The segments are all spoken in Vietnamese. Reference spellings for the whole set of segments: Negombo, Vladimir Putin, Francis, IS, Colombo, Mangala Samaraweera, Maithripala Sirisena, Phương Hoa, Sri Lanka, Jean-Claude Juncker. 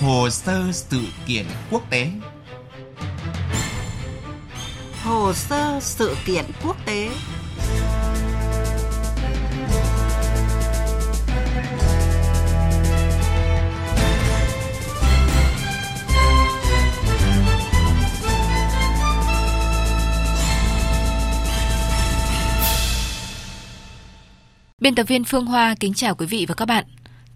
Hồ sơ sự kiện quốc tế. Hồ sơ sự kiện quốc tế. Biên tập viên Phương Hoa kính chào quý vị và các bạn.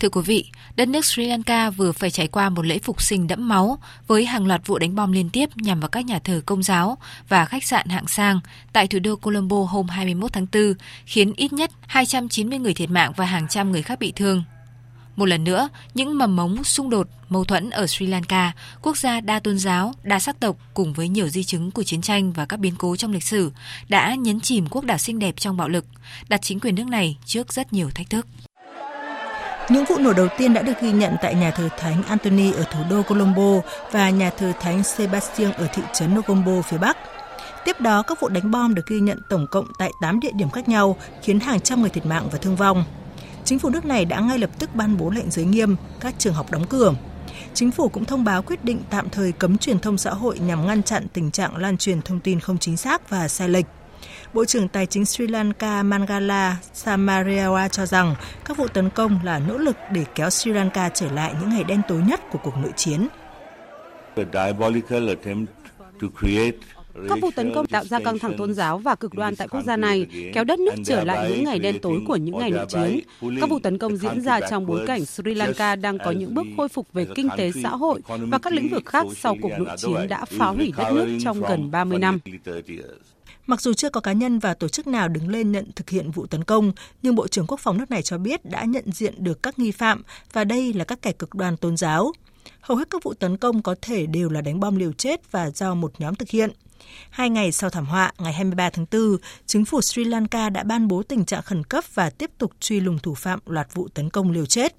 Thưa quý vị, đất nước Sri Lanka vừa phải trải qua một lễ phục sinh đẫm máu với hàng loạt vụ đánh bom liên tiếp nhằm vào các nhà thờ Công giáo và khách sạn hạng sang tại thủ đô Colombo hôm 21 tháng 4, khiến ít nhất 290 người thiệt mạng và hàng trăm người khác bị thương. Một lần nữa, những mầm mống xung đột, mâu thuẫn ở Sri Lanka, quốc gia đa tôn giáo, đa sắc tộc cùng với nhiều di chứng của chiến tranh và các biến cố trong lịch sử đã nhấn chìm quốc đảo xinh đẹp trong bạo lực, đặt chính quyền nước này trước rất nhiều thách thức. Những vụ nổ đầu tiên đã được ghi nhận tại nhà thờ Thánh Anthony ở thủ đô Colombo và nhà thờ Thánh Sebastian ở thị trấn Negombo phía Bắc. Tiếp đó, các vụ đánh bom được ghi nhận tổng cộng tại 8 địa điểm khác nhau, khiến hàng trăm người thiệt mạng và thương vong. Chính phủ nước này đã ngay lập tức ban bố lệnh giới nghiêm, các trường học đóng cửa. Chính phủ cũng thông báo quyết định tạm thời cấm truyền thông xã hội nhằm ngăn chặn tình trạng lan truyền thông tin không chính xác và sai lệch. Bộ trưởng Tài chính Sri Lanka Mangala Samaraweera cho rằng các vụ tấn công là nỗ lực để kéo Sri Lanka trở lại những ngày đen tối nhất của cuộc nội chiến. Các vụ tấn công tạo ra căng thẳng tôn giáo và cực đoan tại quốc gia này, kéo đất nước trở lại những ngày đen tối của những ngày nội chiến. Các vụ tấn công diễn ra trong bối cảnh Sri Lanka đang có những bước khôi phục về kinh tế xã hội và các lĩnh vực khác sau cuộc nội chiến đã phá hủy đất nước trong gần 30 năm. Mặc dù chưa có cá nhân và tổ chức nào đứng lên nhận thực hiện vụ tấn công, nhưng Bộ trưởng Quốc phòng nước này cho biết đã nhận diện được các nghi phạm và đây là các kẻ cực đoan tôn giáo. Hầu hết các vụ tấn công có thể đều là đánh bom liều chết và do một nhóm thực hiện. 2 ngày sau thảm họa, ngày 23 tháng 4, chính phủ Sri Lanka đã ban bố tình trạng khẩn cấp và tiếp tục truy lùng thủ phạm loạt vụ tấn công liều chết.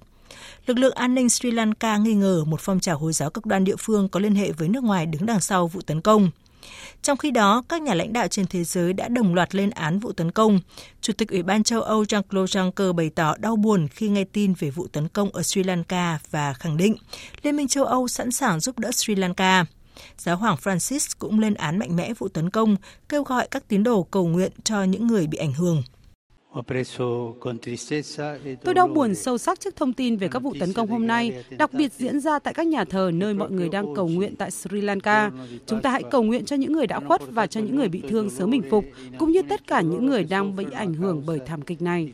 Lực lượng an ninh Sri Lanka nghi ngờ một phong trào Hồi giáo cực đoan địa phương có liên hệ với nước ngoài đứng đằng sau vụ tấn công. Trong khi đó, các nhà lãnh đạo trên thế giới đã đồng loạt lên án vụ tấn công. Chủ tịch Ủy ban châu Âu Jean-Claude Juncker bày tỏ đau buồn khi nghe tin về vụ tấn công ở Sri Lanka và khẳng định Liên minh châu Âu sẵn sàng giúp đỡ Sri Lanka. Giáo hoàng Francis cũng lên án mạnh mẽ vụ tấn công, kêu gọi các tín đồ cầu nguyện cho những người bị ảnh hưởng. Tôi đau buồn sâu sắc trước thông tin về các vụ tấn công hôm nay, đặc biệt diễn ra tại các nhà thờ nơi mọi người đang cầu nguyện tại Sri Lanka. Chúng ta hãy cầu nguyện cho những người đã khuất và cho những người bị thương sớm bình phục, cũng như tất cả những người đang bị ảnh hưởng bởi thảm kịch này.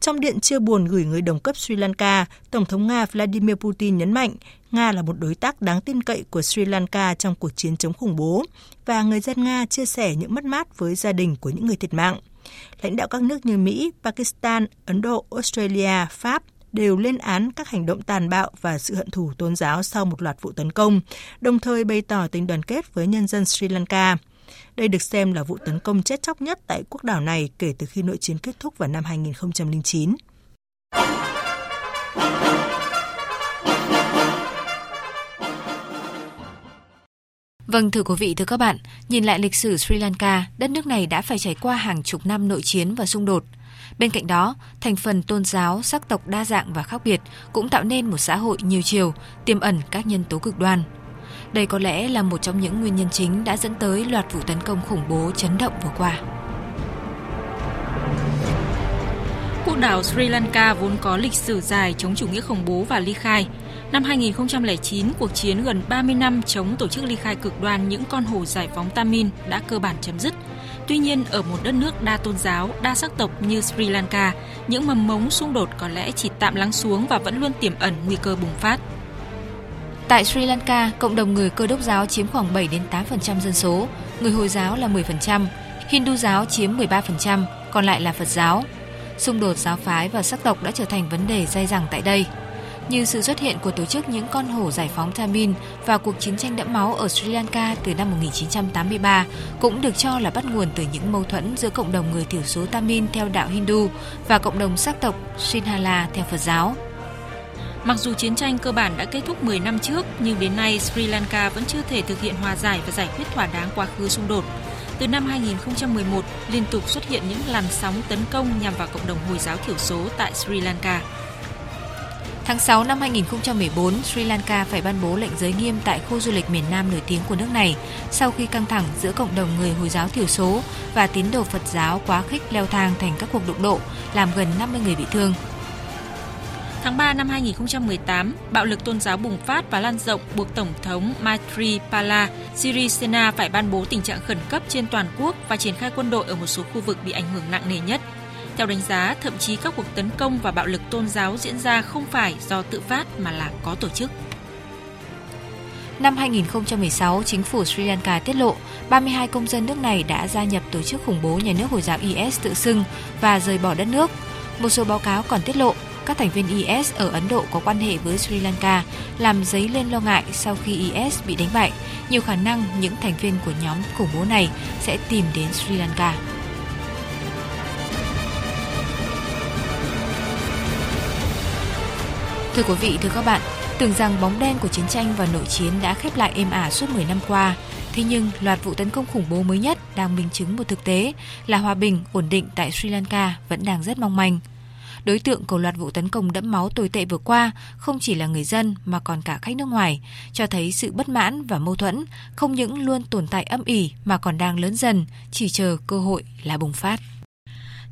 Trong điện chia buồn gửi người đồng cấp Sri Lanka, Tổng thống Nga Vladimir Putin nhấn mạnh Nga là một đối tác đáng tin cậy của Sri Lanka trong cuộc chiến chống khủng bố và người dân Nga chia sẻ những mất mát với gia đình của những người thiệt mạng. Lãnh đạo các nước như Mỹ, Pakistan, Ấn Độ, Australia, Pháp đều lên án các hành động tàn bạo và sự hận thù tôn giáo sau một loạt vụ tấn công, đồng thời bày tỏ tình đoàn kết với nhân dân Sri Lanka. Đây được xem là vụ tấn công chết chóc nhất tại quốc đảo này kể từ khi nội chiến kết thúc vào năm 2009. Vâng, thưa quý vị, thưa các bạn, nhìn lại lịch sử Sri Lanka, đất nước này đã phải trải qua hàng chục năm nội chiến và xung đột. Bên cạnh đó, thành phần tôn giáo, sắc tộc đa dạng và khác biệt cũng tạo nên một xã hội nhiều chiều, tiềm ẩn các nhân tố cực đoan. Đây có lẽ là một trong những nguyên nhân chính đã dẫn tới loạt vụ tấn công khủng bố chấn động vừa qua. Quốc đảo Sri Lanka vốn có lịch sử dài chống chủ nghĩa khủng bố và ly khai. Năm 2009, cuộc chiến gần 30 năm chống tổ chức ly khai cực đoan những con hồ giải phóng Tamin đã cơ bản chấm dứt. Tuy nhiên, ở một đất nước đa tôn giáo, đa sắc tộc như Sri Lanka, những mầm mống xung đột có lẽ chỉ tạm lắng xuống và vẫn luôn tiềm ẩn nguy cơ bùng phát. Tại Sri Lanka, cộng đồng người Cơ đốc giáo chiếm khoảng 7-8% dân số, người Hồi giáo là 10%, Hindu giáo chiếm 13%, còn lại là Phật giáo. Xung đột giáo phái và sắc tộc đã trở thành vấn đề dai dẳng tại đây. Như sự xuất hiện của tổ chức những con hổ giải phóng Tamin và cuộc chiến tranh đẫm máu ở Sri Lanka từ năm 1983 cũng được cho là bắt nguồn từ những mâu thuẫn giữa cộng đồng người thiểu số Tamin theo đạo Hindu và cộng đồng sắc tộc Sinhala theo Phật giáo. Mặc dù chiến tranh cơ bản đã kết thúc 10 năm trước, nhưng đến nay Sri Lanka vẫn chưa thể thực hiện hòa giải và giải quyết thỏa đáng quá khứ xung đột. Từ năm 2011, liên tục xuất hiện những làn sóng tấn công nhằm vào cộng đồng Hồi giáo thiểu số tại Sri Lanka. Tháng 6 năm 2014, Sri Lanka phải ban bố lệnh giới nghiêm tại khu du lịch miền Nam nổi tiếng của nước này sau khi căng thẳng giữa cộng đồng người Hồi giáo thiểu số và tín đồ Phật giáo quá khích leo thang thành các cuộc đụng độ, làm gần 50 người bị thương. Tháng 3 năm 2018, bạo lực tôn giáo bùng phát và lan rộng buộc Tổng thống Maithripala Sirisena phải ban bố tình trạng khẩn cấp trên toàn quốc và triển khai quân đội ở một số khu vực bị ảnh hưởng nặng nề nhất. Theo đánh giá, thậm chí các cuộc tấn công và bạo lực tôn giáo diễn ra không phải do tự phát mà là có tổ chức. Năm 2016, chính phủ Sri Lanka tiết lộ 32 công dân nước này đã gia nhập tổ chức khủng bố nhà nước Hồi giáo IS tự xưng và rời bỏ đất nước. Một số báo cáo còn tiết lộ các thành viên IS ở Ấn Độ có quan hệ với Sri Lanka, làm dấy lên lo ngại sau khi IS bị đánh bại. Nhiều khả năng những thành viên của nhóm khủng bố này sẽ tìm đến Sri Lanka. Thưa quý vị, thưa các bạn, tưởng rằng bóng đen của chiến tranh và nội chiến đã khép lại êm ả suốt 10 năm qua. Thế nhưng, loạt vụ tấn công khủng bố mới nhất đang minh chứng một thực tế là hòa bình, ổn định tại Sri Lanka vẫn đang rất mong manh. Đối tượng của loạt vụ tấn công đẫm máu tồi tệ vừa qua không chỉ là người dân mà còn cả khách nước ngoài, cho thấy sự bất mãn và mâu thuẫn không những luôn tồn tại âm ỉ mà còn đang lớn dần, chỉ chờ cơ hội là bùng phát.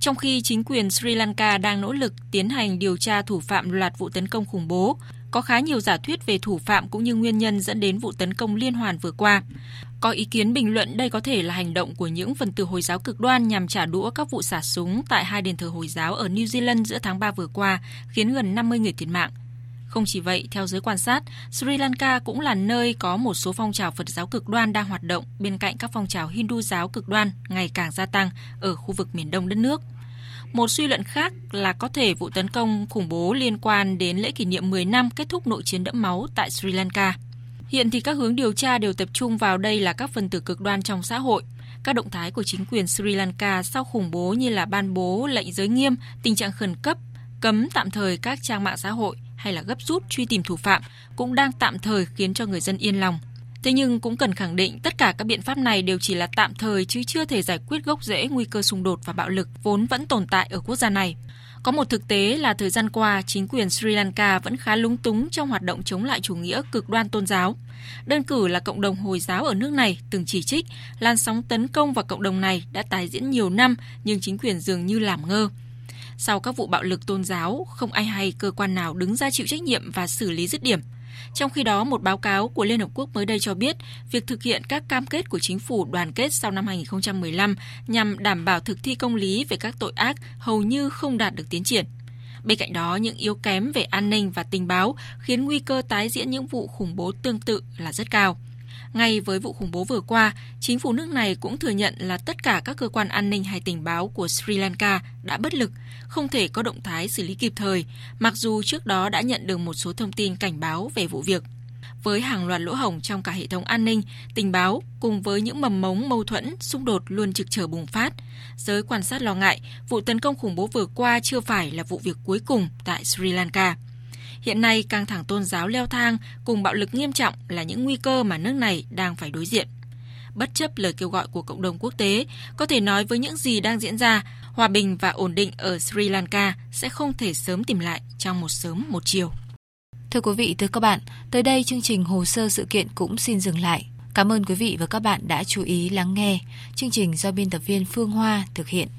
Trong khi chính quyền Sri Lanka đang nỗ lực tiến hành điều tra thủ phạm loạt vụ tấn công khủng bố, có khá nhiều giả thuyết về thủ phạm cũng như nguyên nhân dẫn đến vụ tấn công liên hoàn vừa qua. Có ý kiến bình luận đây có thể là hành động của những phần tử Hồi giáo cực đoan nhằm trả đũa các vụ xả súng tại hai đền thờ Hồi giáo ở New Zealand giữa tháng 3 vừa qua, khiến gần 50 người thiệt mạng. Không chỉ vậy, theo giới quan sát, Sri Lanka cũng là nơi có một số phong trào Phật giáo cực đoan đang hoạt động bên cạnh các phong trào Hindu giáo cực đoan ngày càng gia tăng ở khu vực miền đông đất nước. Một suy luận khác là có thể vụ tấn công khủng bố liên quan đến lễ kỷ niệm 10 năm kết thúc nội chiến đẫm máu tại Sri Lanka. Hiện thì các hướng điều tra đều tập trung vào đây là các phần tử cực đoan trong xã hội. Các động thái của chính quyền Sri Lanka sau khủng bố như là ban bố lệnh giới nghiêm, tình trạng khẩn cấp, cấm tạm thời các trang mạng xã hội hay là gấp rút truy tìm thủ phạm cũng đang tạm thời khiến cho người dân yên lòng. Thế nhưng cũng cần khẳng định tất cả các biện pháp này đều chỉ là tạm thời chứ chưa thể giải quyết gốc rễ nguy cơ xung đột và bạo lực vốn vẫn tồn tại ở quốc gia này. Có một thực tế là thời gian qua, chính quyền Sri Lanka vẫn khá lúng túng trong hoạt động chống lại chủ nghĩa cực đoan tôn giáo. Đơn cử là cộng đồng Hồi giáo ở nước này từng chỉ trích làn sóng tấn công vào cộng đồng này đã tái diễn nhiều năm nhưng chính quyền dường như làm ngơ. Sau các vụ bạo lực tôn giáo, không ai hay cơ quan nào đứng ra chịu trách nhiệm và xử lý dứt điểm. Trong khi đó, một báo cáo của Liên Hợp Quốc mới đây cho biết việc thực hiện các cam kết của chính phủ đoàn kết sau năm 2015 nhằm đảm bảo thực thi công lý về các tội ác hầu như không đạt được tiến triển. Bên cạnh đó, những yếu kém về an ninh và tình báo khiến nguy cơ tái diễn những vụ khủng bố tương tự là rất cao. Ngay với vụ khủng bố vừa qua, chính phủ nước này cũng thừa nhận là tất cả các cơ quan an ninh hay tình báo của Sri Lanka đã bất lực, không thể có động thái xử lý kịp thời, mặc dù trước đó đã nhận được một số thông tin cảnh báo về vụ việc. Với hàng loạt lỗ hổng trong cả hệ thống an ninh, tình báo cùng với những mầm mống mâu thuẫn, xung đột luôn trực chờ bùng phát, giới quan sát lo ngại vụ tấn công khủng bố vừa qua chưa phải là vụ việc cuối cùng tại Sri Lanka. Hiện nay, căng thẳng tôn giáo leo thang cùng bạo lực nghiêm trọng là những nguy cơ mà nước này đang phải đối diện. Bất chấp lời kêu gọi của cộng đồng quốc tế, có thể nói với những gì đang diễn ra, hòa bình và ổn định ở Sri Lanka sẽ không thể sớm tìm lại trong một sớm một chiều. Thưa quý vị, thưa các bạn, tới đây chương trình Hồ sơ sự kiện cũng xin dừng lại. Cảm ơn quý vị và các bạn đã chú ý lắng nghe. Chương trình do biên tập viên Phương Hoa thực hiện.